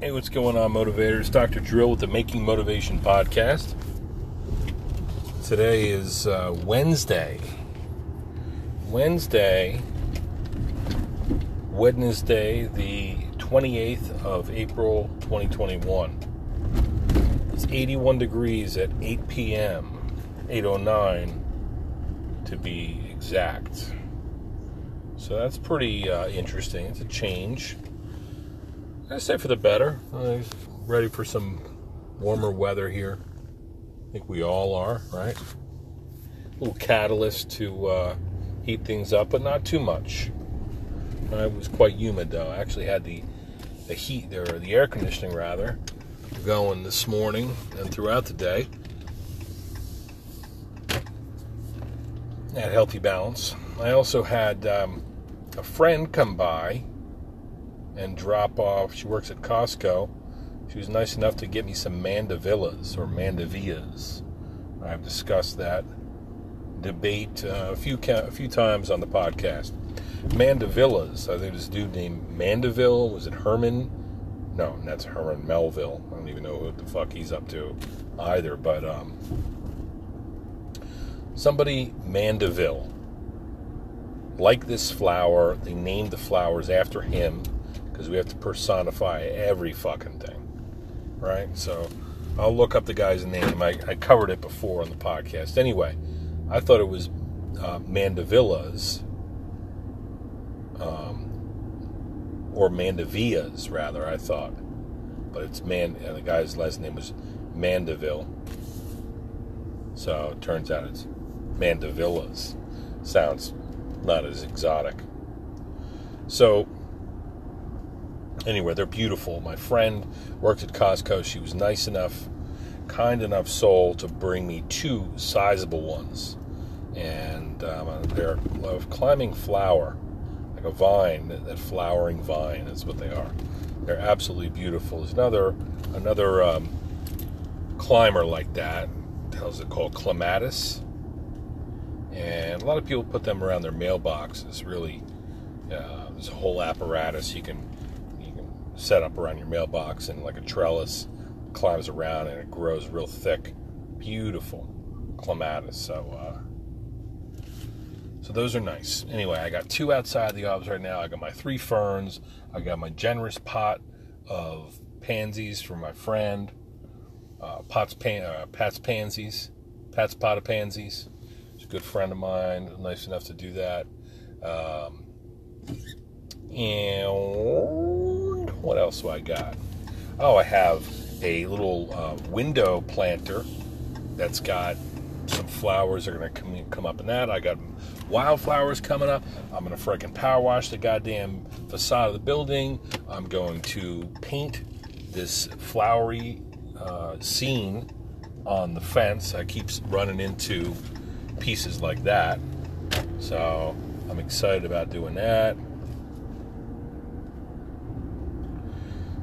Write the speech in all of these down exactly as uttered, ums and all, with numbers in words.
Hey, what's going on, motivators? Doctor Drill with the Making Motivation Podcast. Today is uh, Wednesday. Wednesday, Wednesday, the twenty-eighth of April, twenty twenty-one. It's eighty-one degrees at eight p.m., eight oh nine to be exact. So that's pretty uh, interesting. It's a change. I say for the better. I'm ready for some warmer weather here. I think we all are, right? A little catalyst to uh, heat things up, but not too much. It was quite humid, though. I actually had the the heat there, or the air conditioning rather, going this morning and throughout the day. I had a healthy balance. I also had um, a friend come by and drop off. She works at Costco. She was nice enough to get me some Mandevillas or Mandevillas. I've discussed that debate uh, a few a few times on the podcast. Mandevillas. I think this dude named Mandeville. Was it Herman? No, that's Herman Melville. I don't even know what the fuck he's up to either. But um, somebody Mandeville. Like this flower. They named the flowers after him, because we have to personify every fucking thing, right? So I'll look up the guy's name. I, I covered it before on the podcast. Anyway, I thought it was uh, Mandevillas, um, or Mandevillas, rather, I thought. But it's Man, and the guy's last name was Mandeville. So it turns out it's Mandevillas. Sounds not as exotic. So anyway, they're beautiful. My friend worked at Costco. She was nice enough, kind enough soul to bring me two sizable ones. And um, they're a climbing flower, like a vine, that flowering vine is what they are. They're absolutely beautiful. There's another, another um, climber like that. How's it called? Clematis. And a lot of people put them around their mailboxes. Really, uh, there's a whole apparatus you can set up around your mailbox, and like a trellis, climbs around and it grows real thick, beautiful clematis. So, uh, so those are nice. Anyway, I got two outside the office right now. I got my three ferns. I got my generous pot of pansies from my friend, uh, Pat's pan, uh, Pat's pansies, Pat's pot of pansies. He's a good friend of mine. Nice enough to do that. Um, and what else do I got? Oh, I have a little uh, window planter that's got some flowers that are going to come, come up in that. I got wildflowers coming up. I'm going to freaking power wash the goddamn facade of the building. I'm going to paint this flowery uh, scene on the fence. I keep running into pieces like that. So I'm excited about doing that.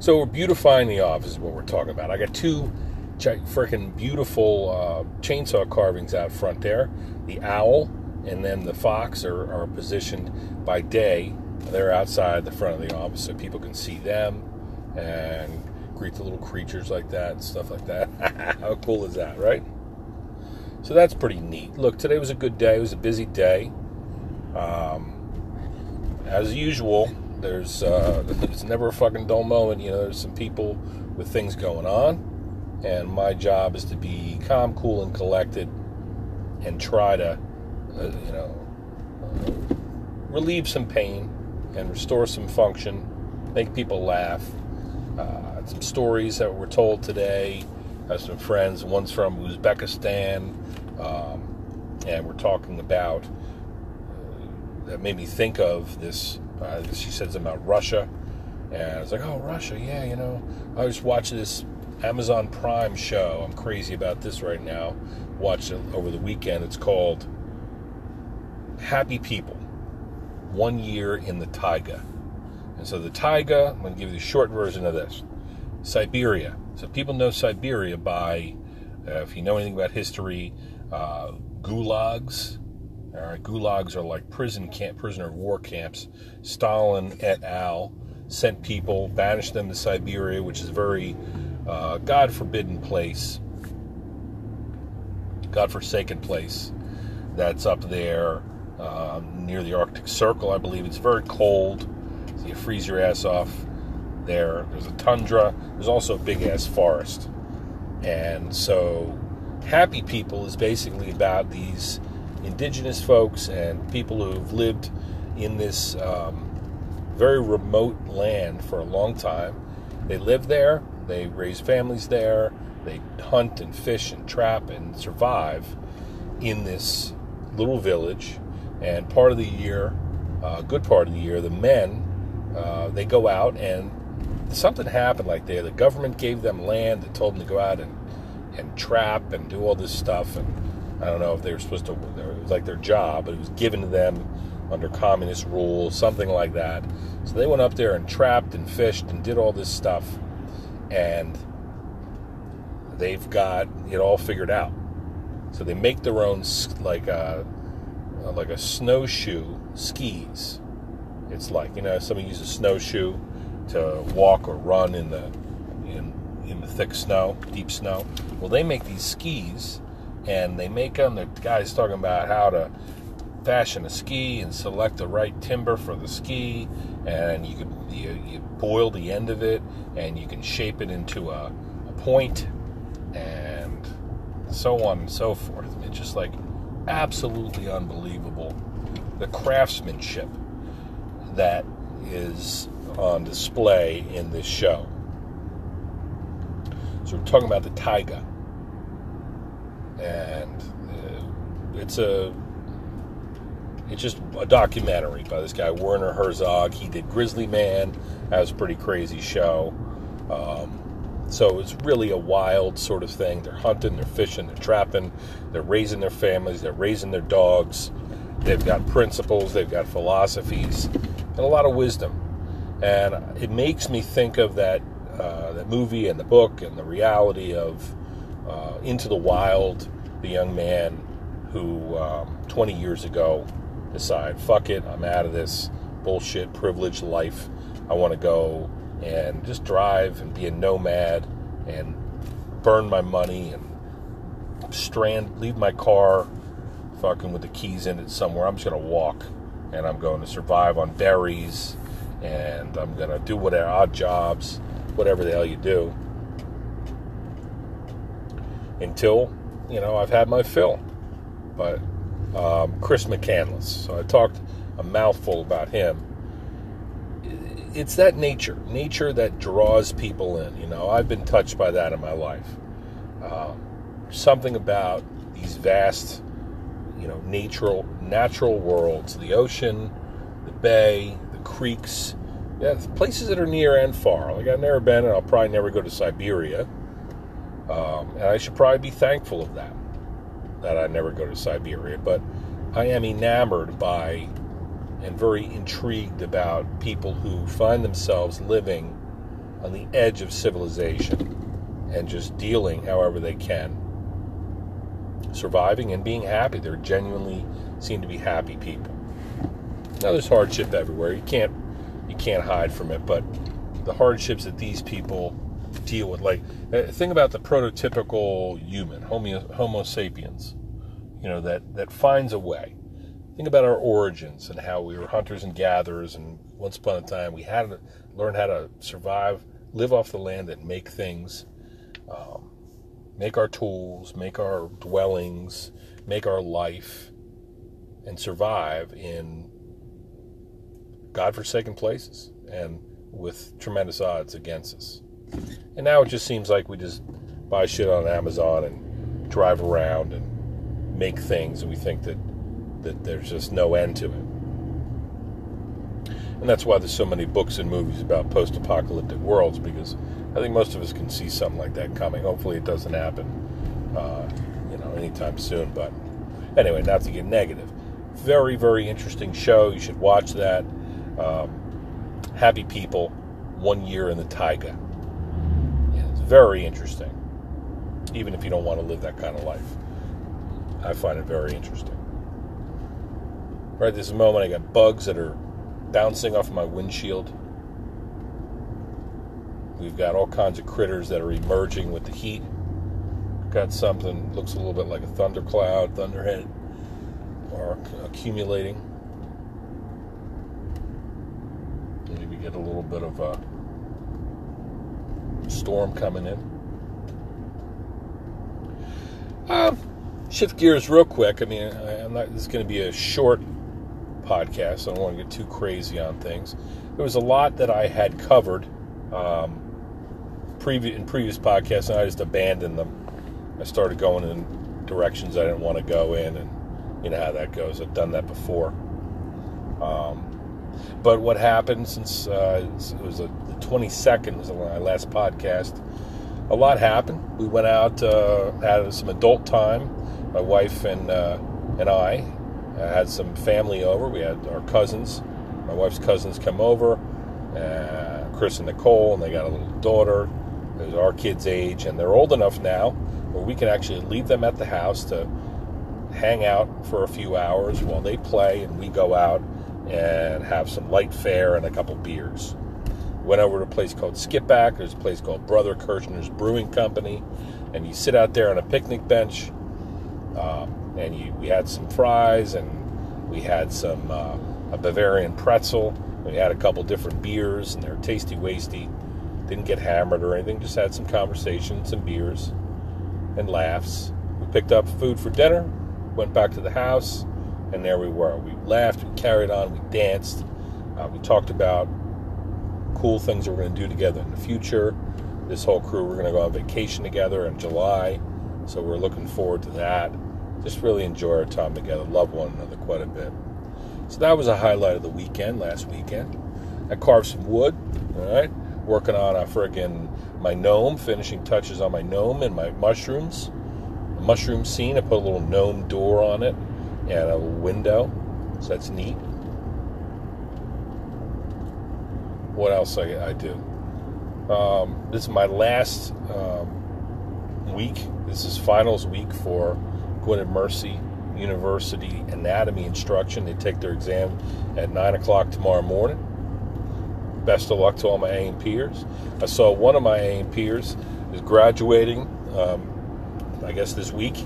So we're beautifying the office is what we're talking about. I got two ch- freaking beautiful uh, chainsaw carvings out front there. The owl and then the fox are, are positioned by day. They're outside the front of the office so people can see them and greet the little creatures like that and stuff like that. How cool is that, right? So that's pretty neat. Look, today was a good day. It was a busy day. Um, as usual, There's uh, it's never a fucking dull moment, you know. There's some people with things going on, and my job is to be calm, cool, and collected, and try to, uh, you know, uh, relieve some pain and restore some function, make people laugh. Uh, some stories that were told today. I have some friends. One's from Uzbekistan, um, and we're talking about uh, that made me think of this. Uh, she said something about Russia, and I was like, oh, Russia, yeah, you know, I just watched this Amazon Prime show. I'm crazy about this right now. Watched it over the weekend. It's called Happy People, One Year in the Taiga. And so the Taiga, I'm going to give you the short version of this. Siberia. So people know Siberia by, uh, if you know anything about history, uh, gulags. All right, gulags are like prison camp, prisoner of war camps. Stalin et al. sent people, banished them to Siberia, which is a very uh, God-forbidden place, God-forsaken place that's up there uh, near the Arctic Circle, I believe. It's very cold, so you freeze your ass off there. There's a tundra. There's also a big-ass forest. And so Happy People is basically about these indigenous folks and people who've lived in this um, very remote land for a long time. They live there, they raise families there, they hunt and fish and trap and survive in this little village. And part of the year, a uh, good part of the year, the men, uh, they go out, and something happened like there. The government gave them land that told them to go out and, and trap and do all this stuff. And I don't know if they were supposed to, it was like their job, but it was given to them under communist rule, something like that. So they went up there and trapped and fished and did all this stuff. And they've got it all figured out. So they make their own, like a, like a snowshoe skis. It's like, you know, somebody uses a snowshoe to walk or run in the in in the thick snow, deep snow. Well, they make these skis, and they make them. The guy's talking about how to fashion a ski and select the right timber for the ski, and you can you, you boil the end of it, and you can shape it into a, a point, and so on and so forth. It's just like absolutely unbelievable, the craftsmanship that is on display in this show. So we're talking about the taiga, and uh, it's a it's just a documentary by this guy Werner Herzog. He did Grizzly Man. That was a pretty crazy show. Um, so it's really a wild sort of thing. They're hunting, they're fishing, they're trapping, they're raising their families, they're raising their dogs. They've got principles, they've got philosophies, and a lot of wisdom. And it makes me think of that uh, that movie and the book and the reality of uh, Into the Wild, the young man who um, twenty years ago decided, fuck it, I'm out of this bullshit privileged life. I want to go and just drive and be a nomad and burn my money and strand, leave my car fucking with the keys in it somewhere. I'm just going to walk, and I'm going to survive on berries, and I'm going to do whatever, odd jobs, whatever the hell you do, until, you know, I've had my fill. But um, Chris McCandless, so I talked a mouthful about him. It's that nature, nature that draws people in. You know, I've been touched by that in my life. Uh, something about these vast, you know, natural, natural worlds, the ocean, the bay, creeks, yeah, places that are near and far. Like, I've never been, and I'll probably never go to Siberia. Um, and I should probably be thankful of that, that I never go to Siberia. But I am enamored by and very intrigued about people who find themselves living on the edge of civilization and just dealing however they can, surviving and being happy. They're genuinely seem to be happy people. Now, there's hardship everywhere. You can't you can't hide from it, but the hardships that these people deal with, like, think about the prototypical human, Homo, Homo sapiens, you know, that, that finds a way. Think about our origins and how we were hunters and gatherers, and once upon a time we had to learn how to survive, live off the land, and make things, um, make our tools, make our dwellings, make our life, and survive in God-forsaken places and with tremendous odds against us. And now it just seems like we just buy shit on Amazon and drive around and make things, and we think that that there's just no end to it. And that's why there's so many books and movies about post-apocalyptic worlds, because I think most of us can see something like that coming. Hopefully it doesn't happen uh, you know, anytime soon. But anyway, not to get negative. Very, very interesting show. You should watch that. Um, Happy People, One Year in the Taiga. Yeah, it's very interesting, even if you don't want to live that kind of life. I find it very interesting. Right this moment, I got bugs that are bouncing off my windshield. We've got all kinds of critters that are emerging with the heat. Got something looks a little bit like a thundercloud, thunderhead, or accumulating. Maybe get a little bit of a storm coming in. Um, shift gears real quick. I mean, I, I'm not. This is going to be a short podcast. So I don't want to get too crazy on things. There was a lot that I had covered um, previ- in previous podcasts, and I just abandoned them. I started going in directions I didn't want to go in, and you know how that goes. I've done that before. Um, but what happened since uh, it was a, the twenty-second was my last podcast, a lot happened. We went out, uh, had some adult time. My wife and uh, and I uh, had some family over. We had our cousins, my wife's cousins come over, uh, Chris and Nicole, and they got a little daughter. It was our kids' age, and they're old enough now where we can actually leave them at the house to hang out for a few hours while they play, and we go out and have some light fare and a couple beers. Went over to a place called Skip Back. There's a place called Brother Kirchner's Brewing Company, and you sit out there on a picnic bench, uh, and you, we had some fries, and we had some uh, a Bavarian pretzel. We had a couple different beers, and they're tasty, wasty. Didn't get hammered or anything, just had some conversation, some beers, and laughs. We picked up food for dinner, went back to the house, and there we were. We laughed, we carried on, we danced, uh, we talked about cool things that we're going to do together in the future. This whole crew, we're going to go on vacation together in July, so we're looking forward to that. Just really enjoy our time together, love one another quite a bit. So that was a highlight of the weekend, last weekend. I carved some wood, all right? Working on a friggin' my gnome, finishing touches on my gnome and my mushrooms. A mushroom scene, I put a little gnome door on it and a window, so that's neat. What else I, I do? Um, this is my last um, week. This is finals week for Gwynedd Mercy University anatomy instruction. They take their exam at nine o'clock tomorrow morning. Best of luck to all my A and Pers. I saw one of my A and Pers is graduating, um, I guess this week,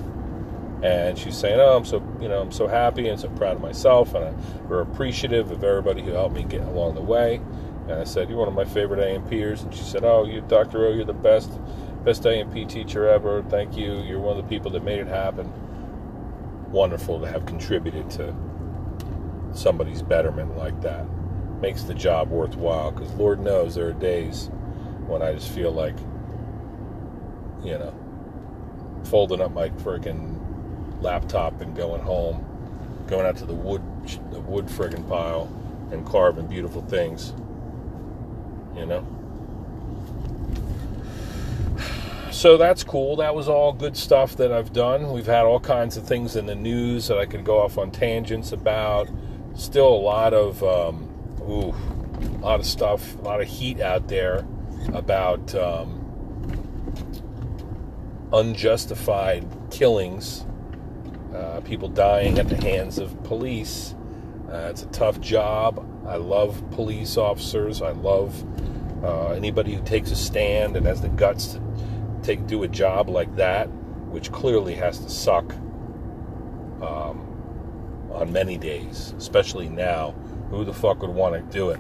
and she's saying, "Oh, I'm so you know I'm so happy and so proud of myself, and I'm very appreciative of everybody who helped me get along the way." And I said, "You're one of my favorite A and Pers," and she said, "Oh, you, Doctor O, you're the best, best A and P teacher ever. Thank you. You're one of the people that made it happen. Wonderful to have contributed to somebody's betterment like that." Makes the job worthwhile, because Lord knows there are days when I just feel like, you know, folding up my friggin' laptop and going home, going out to the wood, the wood friggin' pile and carving beautiful things, you know. So that's cool. That was all good stuff that I've done. We've had all kinds of things in the news that I could go off on tangents about. Still a lot of, um, Ooh, a lot of stuff, a lot of heat out there about um, unjustified killings, uh, people dying at the hands of police. Uh, it's a tough job. I love police officers. I love uh, anybody who takes a stand and has the guts to take do a job like that, which clearly has to suck um, on many days, especially now. Who the fuck would want to do it?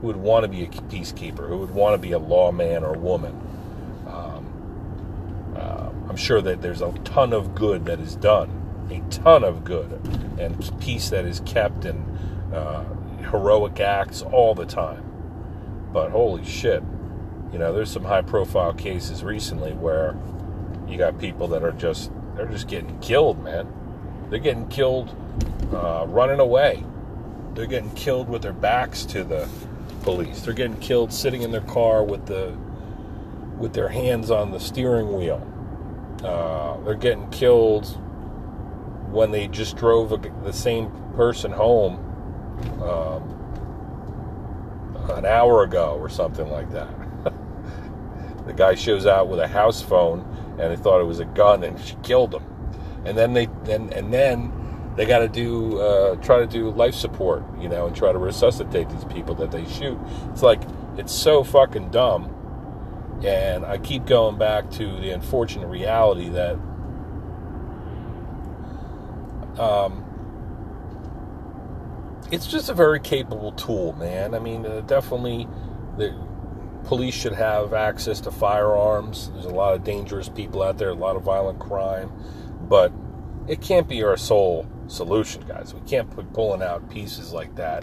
Who would want to be a peacekeeper? Who would want to be a lawman or woman? Um, uh, I'm sure that there's a ton of good that is done, a ton of good, and peace that is kept, and uh, heroic acts all the time. But holy shit, you know, there's some high-profile cases recently where you got people that are just, they're just getting killed, man. They're getting killed uh, running away. They're getting killed with their backs to the police. They're getting killed sitting in their car with the with their hands on the steering wheel. Uh, they're getting killed when they just drove a, the same person home um, an hour ago or something like that. The guy shows out with a house phone, and they thought it was a gun, and she killed him. And then they and, and then. They got to do, uh, try to do life support, you know, and try to resuscitate these people that they shoot. It's like, it's so fucking dumb. And I keep going back to the unfortunate reality that um, it's just a very capable tool, man. I mean, uh, definitely the police should have access to firearms. There's a lot of dangerous people out there, a lot of violent crime. But it can't be our sole solution, guys. We can't be pulling out pieces like that.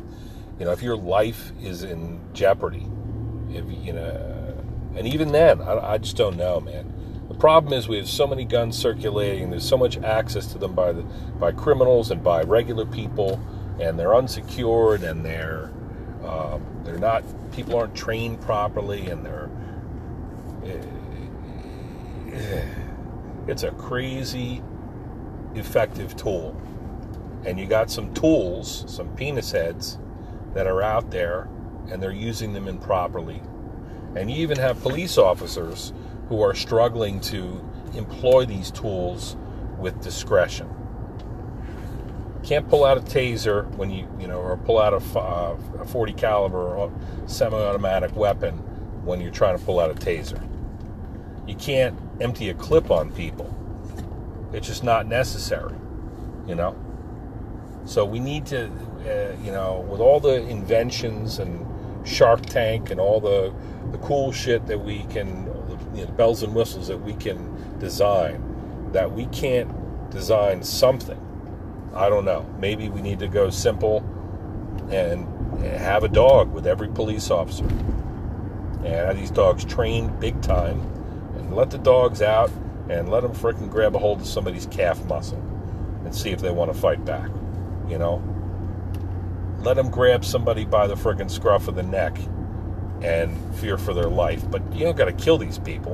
You know, if your life is in jeopardy, if you know, and even then, I, I just don't know, man. The problem is we have so many guns circulating. There's so much access to them by the by criminals and by regular people, and they're unsecured, and they're um, they're not. People aren't trained properly, and they're. It's a crazy, effective tool, and you got some tools, some penis heads that are out there, and they're using them improperly. And you even have police officers who are struggling to employ these tools with discretion. Can't pull out a taser when you, you know, or pull out a, uh, a forty caliber or semi-automatic weapon when you're trying to pull out a taser. You can't empty a clip on people. It's just not necessary, you know? So we need to, uh, you know, with all the inventions and Shark Tank and all the, the cool shit that we can, you know, bells and whistles that we can design, that we can't design something. I don't know. Maybe we need to go simple and have a dog with every police officer. And have these dogs trained big time. And let the dogs out and let them frickin' grab a hold of somebody's calf muscle and see if they want to fight back. You know, let them grab somebody by the friggin' scruff of the neck and fear for their life. But you don't got to kill these people.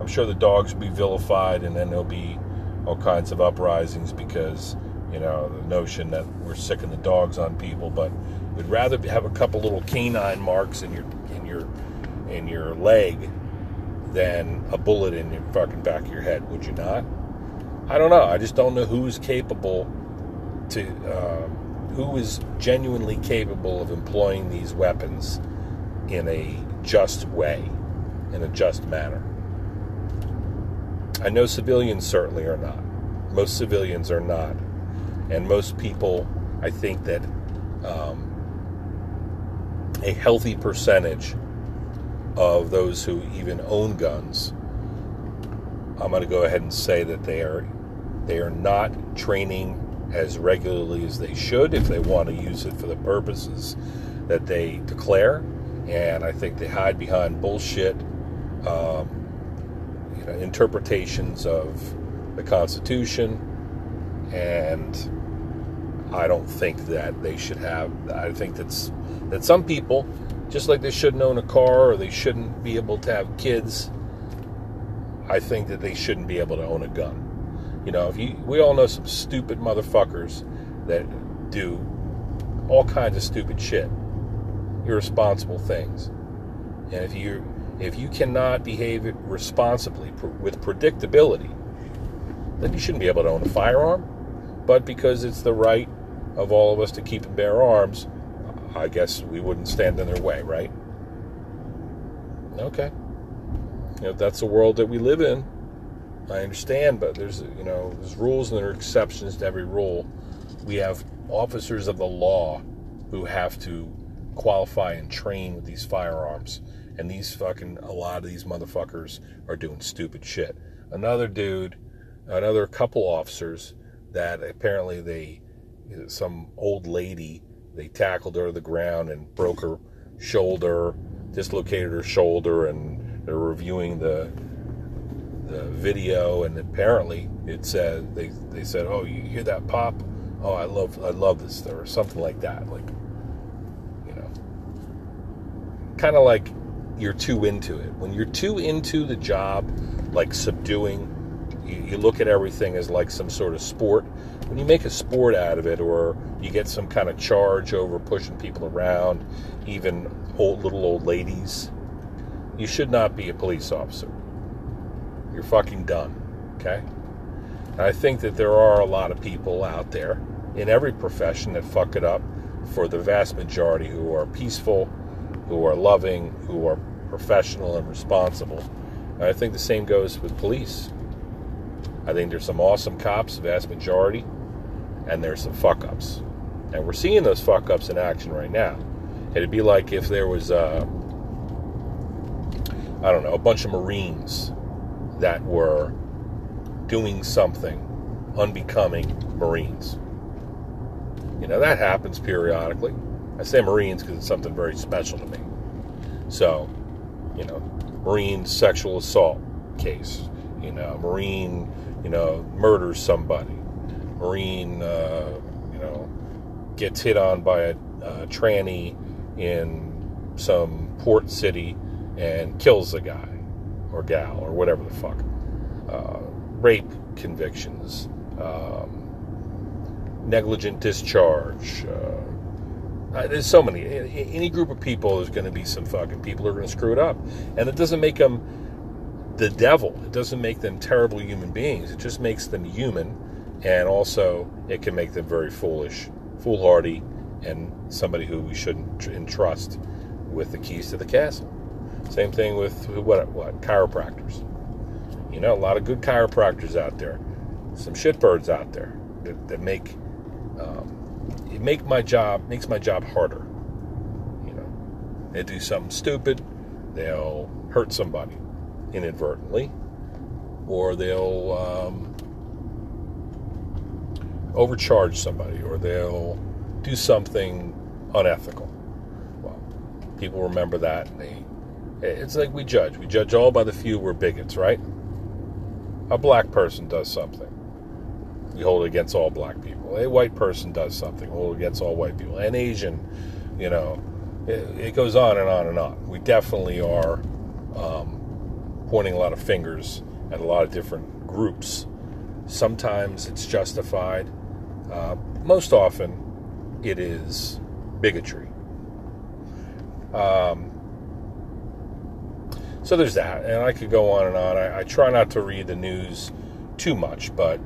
I'm sure the dogs will be vilified, and then there'll be all kinds of uprisings because, you know, the notion that we're sicking the dogs on people. But we'd rather have a couple little canine marks in your in your in your leg than a bullet in your fucking back of your head, would you not? I don't know. I just don't know who's capable. To uh, who is genuinely capable of employing these weapons in a just way, in a just manner. I know civilians certainly are not. Most civilians are not. And most people, I think that um, a healthy percentage of those who even own guns, I'm going to go ahead and say that they are they are not training as regularly as they should if they want to use it for the purposes that they declare. And I think they hide behind bullshit um, you know, interpretations of the Constitution, and I don't think that they should have. I think that's that some people, just like they shouldn't own a car or they shouldn't be able to have kids, I think that they shouldn't be able to own a gun. You know, if you, we all know some stupid motherfuckers that do all kinds of stupid shit, irresponsible things. And if you if you cannot behave responsibly pr- with predictability, then you shouldn't be able to own a firearm. But because it's the right of all of us to keep and bear arms, I guess we wouldn't stand in their way, right? Okay. You know, that's the world that we live in. I understand, but there's, you know, there's rules and there are exceptions to every rule. We have officers of the law who have to qualify and train with these firearms. And these fucking, a lot of these motherfuckers are doing stupid shit. Another dude, another couple officers that apparently they, some old lady, they tackled her to the ground and broke her shoulder, dislocated her shoulder, and they're reviewing the the video, and apparently it said they they said, "Oh, you hear that pop? Oh, I love I love this," or something like that. Like, you know, kind of like you're too into it. When you're too into the job, like subduing, you, you look at everything as like some sort of sport. When you make a sport out of it, or you get some kind of charge over pushing people around, even old little old ladies, you should not be a police officer. You're fucking done, okay? And I think that there are a lot of people out there in every profession that fuck it up for the vast majority who are peaceful, who are loving, who are professional and responsible. And I think the same goes with police. I think there's some awesome cops, the vast majority, and there's some fuck-ups. And we're seeing those fuck-ups in action right now. It'd be like if there was, uh, I don't know, a bunch of Marines that were doing something unbecoming Marines. You know, that happens periodically. I say Marines because it's something very special to me. So, you know, Marine sexual assault case. You know, Marine, you know, murders somebody. Marine, uh, you know, gets hit on by a, a tranny in some port city and kills the guy or gal or whatever the fuck. Uh, rape convictions. Um, negligent discharge. Uh, Uh, there's so many. Any group of people, there's going to be some fucking people who are going to screw it up. And it doesn't make them the devil. It doesn't make them terrible human beings. It just makes them human. And also, it can make them very foolish, foolhardy, and somebody who we shouldn't entrust with the keys to the castle. Same thing with what? What? Chiropractors. You know, a lot of good chiropractors out there. Some shitbirds out there that, that make... Um, It make my job makes my job harder. You know, they do something stupid, they'll hurt somebody inadvertently, or they'll um, overcharge somebody, or they'll do something unethical. Well, people remember that, and they it's like we judge. We judge all by the few. We're bigots, right? A black person does something, we hold it against all black people. A white person does something, hold it against all white people. An Asian, you know, it, it goes on and on and on. We definitely are um, pointing a lot of fingers at a lot of different groups. Sometimes it's justified. Uh, most often, it is bigotry. Um, so there's that, and I could go on and on. I, I try not to read the news too much, but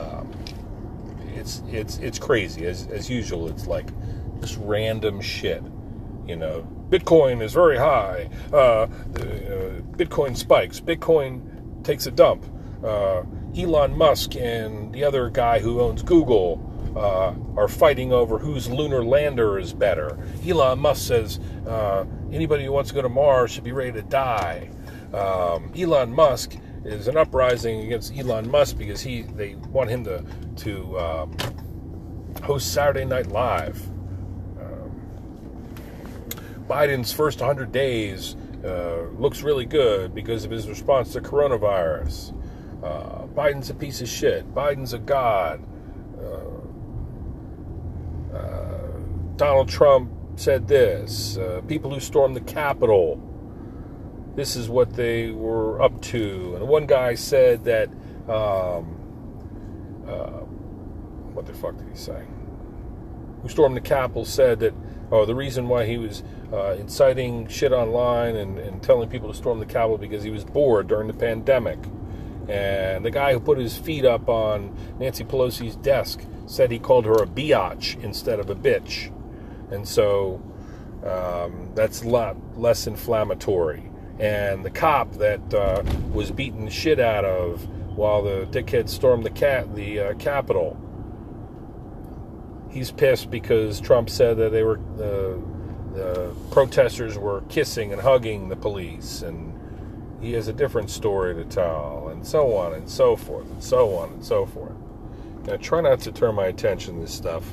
Um, it's it's it's crazy as as usual. It's like just random shit, you know. Bitcoin is very high. Uh, uh, Bitcoin spikes. Bitcoin takes a dump. Uh, Elon Musk and the other guy who owns Google uh, are fighting over whose lunar lander is better. Elon Musk says uh, anybody who wants to go to Mars should be ready to die. Um, Elon Musk. Is an uprising against Elon Musk because he they want him to to um, host Saturday Night Live. Um, Biden's first one hundred days uh, looks really good because of his response to coronavirus. Uh, Biden's a piece of shit. Biden's a god. Uh, uh, Donald Trump said this. Uh, people who stormed the Capitol. This is what they were up to. And one guy said that, um, uh, what the fuck did he say? Who stormed the Capitol said that, oh, the reason why he was uh, inciting shit online and, and telling people to storm the Capitol because he was bored during the pandemic. And the guy who put his feet up on Nancy Pelosi's desk said he called her a biatch instead of a bitch. And so um, that's a lot less inflammatory. And the cop that uh, was beaten the shit out of while the dickhead stormed the cat the uh, Capitol, he's pissed because Trump said that they were uh, the protesters were kissing and hugging the police, and he has a different story to tell, and so on and so forth, and so on and so forth. Now, I try not to turn my attention to this stuff,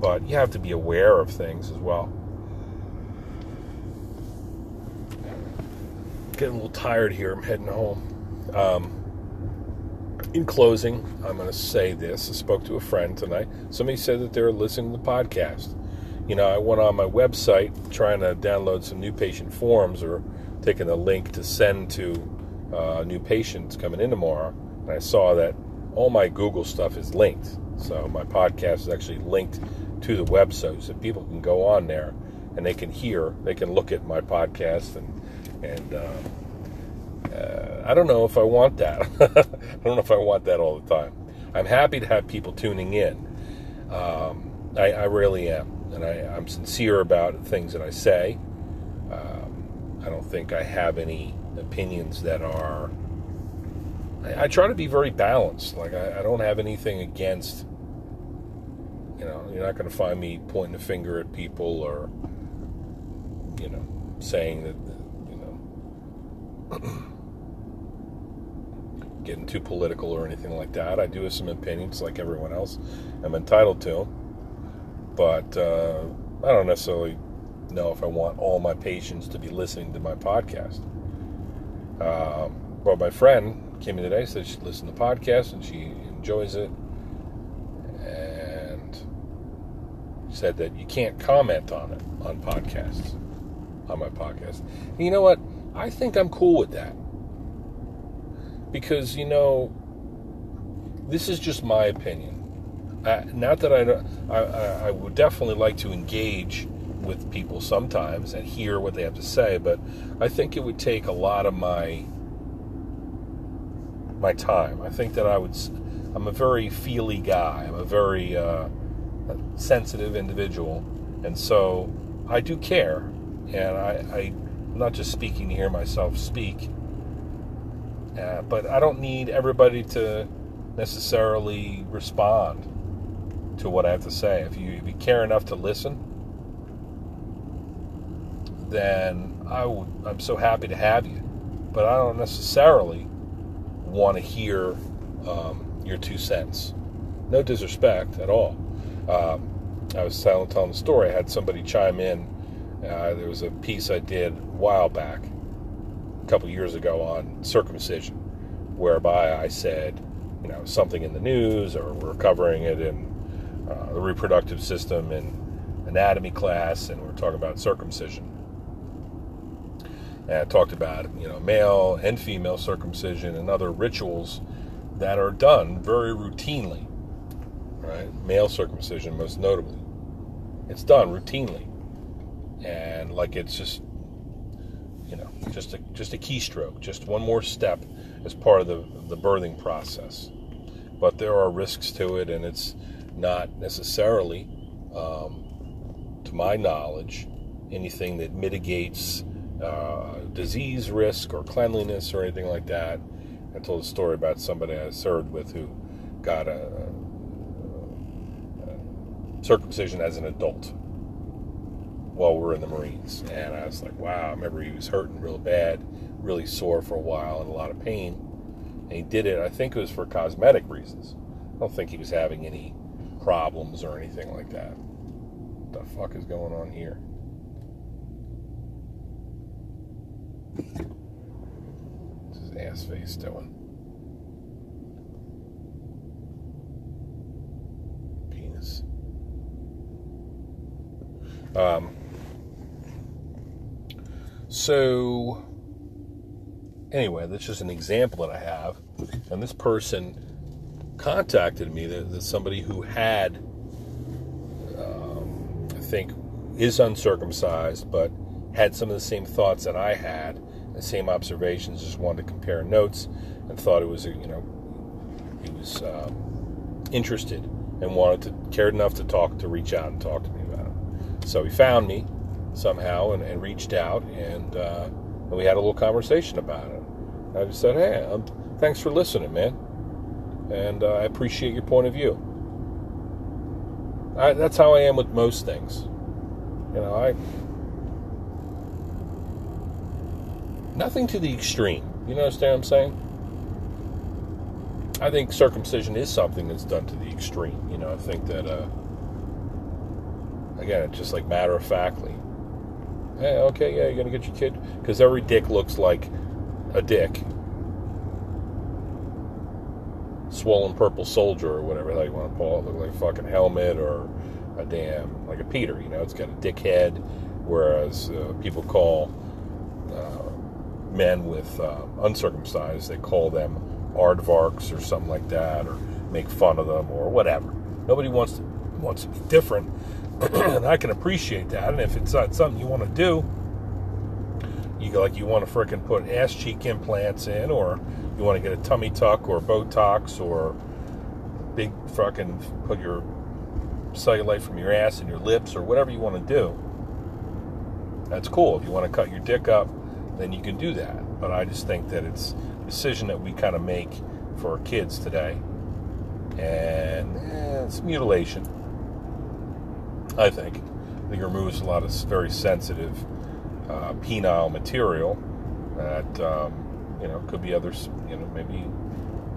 but you have to be aware of things as well. Getting a little tired here. I'm heading home. Um, in closing, I'm going to say this. I spoke to a friend tonight. Somebody said that they were listening to the podcast. You know, I went on my website trying to download some new patient forms or taking the link to send to uh, new patients coming in tomorrow. And I saw that all my Google stuff is linked. So my podcast is actually linked to the website so people can go on there and they can hear, they can look at my podcast and And uh, uh, I don't know if I want that. I don't know if I want that all the time. I'm happy to have people tuning in. Um, I, I really am. And I, I'm sincere about things that I say. I don't think I have any opinions that are... I, I try to be very balanced. Like, I, I don't have anything against... You know, you're not going to find me pointing a finger at people or, you know, saying that, you know, getting too political or anything like that. I do have some opinions like everyone else. I'm entitled to. But uh, I don't necessarily know if I want all my patients to be listening to my podcast. Uh, well, my friend came in today, said she'd listen to the podcast and she enjoys it. Said that you can't comment on it on podcasts, on my podcast. And you know what? I think I'm cool with that. Because, you know, this is just my opinion. I, not that I don't, I, I would definitely like to engage with people sometimes and hear what they have to say, but I think it would take a lot of my, my time. I think that I would, I'm a very feely guy. I'm a very, uh, sensitive individual, and so I do care, and I, I, I'm not just speaking to hear myself speak, uh, but I don't need everybody to necessarily respond to what I have to say. If you, if you care enough to listen, then I would, I'm so happy to have you, but I don't necessarily want to hear um, your two cents. No disrespect at all. Um, I was telling, telling the story. I had somebody chime in. Uh, there was a piece I did a while back, a couple years ago, on circumcision, whereby I said, you know, something in the news, or we're covering it in uh, the reproductive system in anatomy class, and we're talking about circumcision. And I talked about, you know, male and female circumcision and other rituals that are done very routinely. Right? Male circumcision, most notably. It's done routinely. And like it's just, you know, just a, just a keystroke, just one more step as part of the, the birthing process. But there are risks to it, and it's not necessarily, um, to my knowledge, anything that mitigates uh, disease risk or cleanliness or anything like that. I told a story about somebody I served with who got a... circumcision as an adult while we were in the Marines, and I was like, wow, I remember he was hurting real bad, really sore for a while, and a lot of pain, and he did it, I think it was for cosmetic reasons. I don't think he was having any problems or anything like that. What the fuck is going on here? What's his ass face doing? Penis. Um, so anyway, that's just an example that I have. And this person contacted me, that, that somebody who had, um, I think is uncircumcised, but had some of the same thoughts that I had, the same observations, just wanted to compare notes and thought it was, a, you know, he was, um, interested and wanted to, cared enough to talk, to reach out and talk to me. So he found me somehow and, and reached out, and, uh, and we had a little conversation about it. I just said, hey, I'm, thanks for listening, man. And uh, I appreciate your point of view. I, that's how I am with most things. You know, I... Nothing to the extreme. You understand what I'm saying? I think circumcision is something that's done to the extreme. You know, I think that... Uh, Again, it's just like matter-of-factly. Hey, okay, yeah, you're going to get your kid? Because every dick looks like a dick. Swollen purple soldier or whatever the hell you want to call it. Look like a fucking helmet or a damn, like a Peter, you know? It's got a dick head, whereas uh, people call uh, men with uh, uncircumcised, they call them aardvarks or something like that, or make fun of them or whatever. Nobody wants to, wants to be different. And I can appreciate that. And if it's not something you want to do, you like you want to frickin' put ass cheek implants in, or you want to get a tummy tuck or Botox, or big fucking put your cellulite from your ass in your lips, or whatever you want to do. That's cool. If you want to cut your dick up then you could do that. But I just think that it's a decision that we kind of make for our kids today. And eh, it's mutilation, I think. I think it removes a lot of very sensitive, uh, penile material that, um, you know, could be others, you know, maybe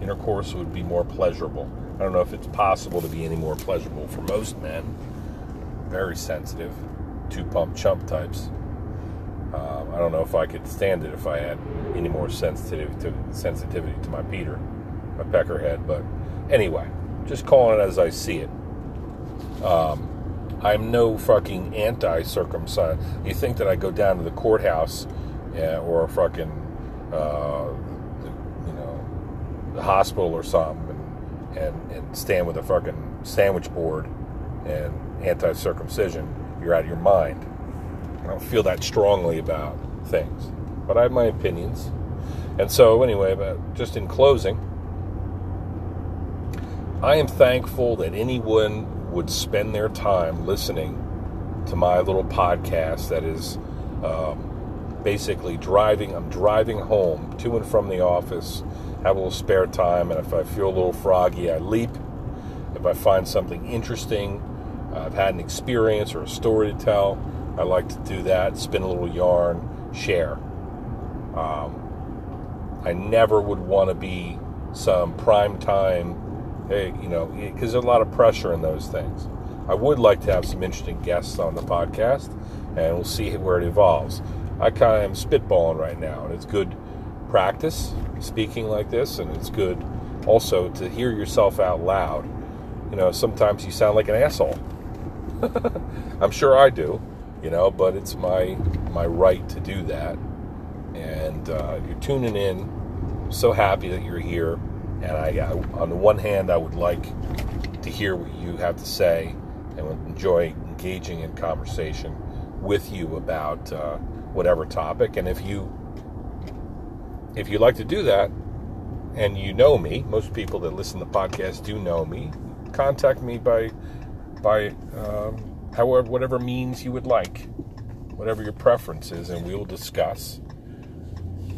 intercourse would be more pleasurable. I don't know if it's possible to be any more pleasurable for most men. Very sensitive, two-pump chump types. Uh, I don't know if I could stand it if I had any more sensitive to, sensitivity to my Peter, my peckerhead. But anyway, just calling it as I see it. Um, I'm no fucking anti-circumcised. You think that I go down to the courthouse uh, or a fucking, uh, you know, the hospital or something and, and, and stand with a fucking sandwich board and anti-circumcision? You're out of your mind. I don't feel that strongly about things, but I have my opinions. And so anyway, but just in closing, I am thankful that anyone would spend their time listening to my little podcast that is um, basically driving. I'm driving home to and from the office, have a little spare time, and if I feel a little froggy, I leap. If I find something interesting, I've had an experience or a story to tell, I like to do that, spin a little yarn, share. Um, I never would want to be some prime time, hey, you know, because there's a lot of pressure in those things. I would like to have some interesting guests on the podcast, and we'll see where it evolves. I kind of am spitballing right now, and it's good practice speaking like this, and it's good also to hear yourself out loud. You know, sometimes you sound like an asshole. I'm sure I do. You know, but it's my my right to do that. And uh, you're tuning in. I'm so happy that you're here. And I, I, on the one hand, I would like to hear what you have to say and enjoy engaging in conversation with you about uh, whatever topic. And if you if you like to do that, and you know me, most people that listen to podcasts do know me. Contact me by by. Um, However, whatever means you would like, whatever your preference is, and we will discuss.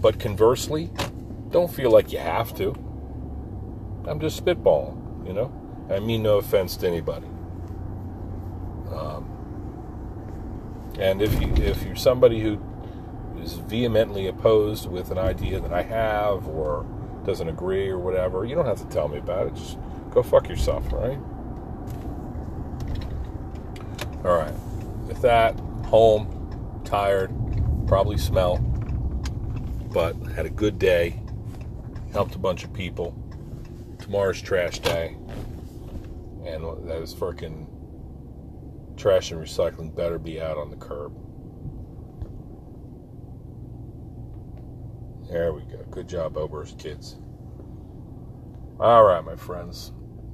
But conversely, don't feel like you have to. I'm just spitballing, you know? I mean no offense to anybody. Um, and if, you, if you're somebody who is vehemently opposed with an idea that I have or doesn't agree or whatever, you don't have to tell me about it. Just go fuck yourself, all right? All right, with that, home, tired, probably smell, but had a good day, helped a bunch of people. Tomorrow's trash day, and that was freaking trash and recycling better be out on the curb. There we go. Good job, Ober's kids. All right, my friends.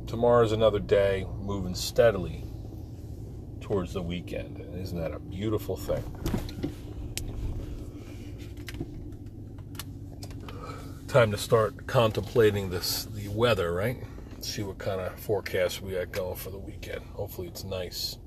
Tomorrow's another day, moving steadily towards the weekend. And isn't that a beautiful thing? Time to start contemplating this the weather, right? Let's see what kind of forecast we got going for the weekend. Hopefully it's nice.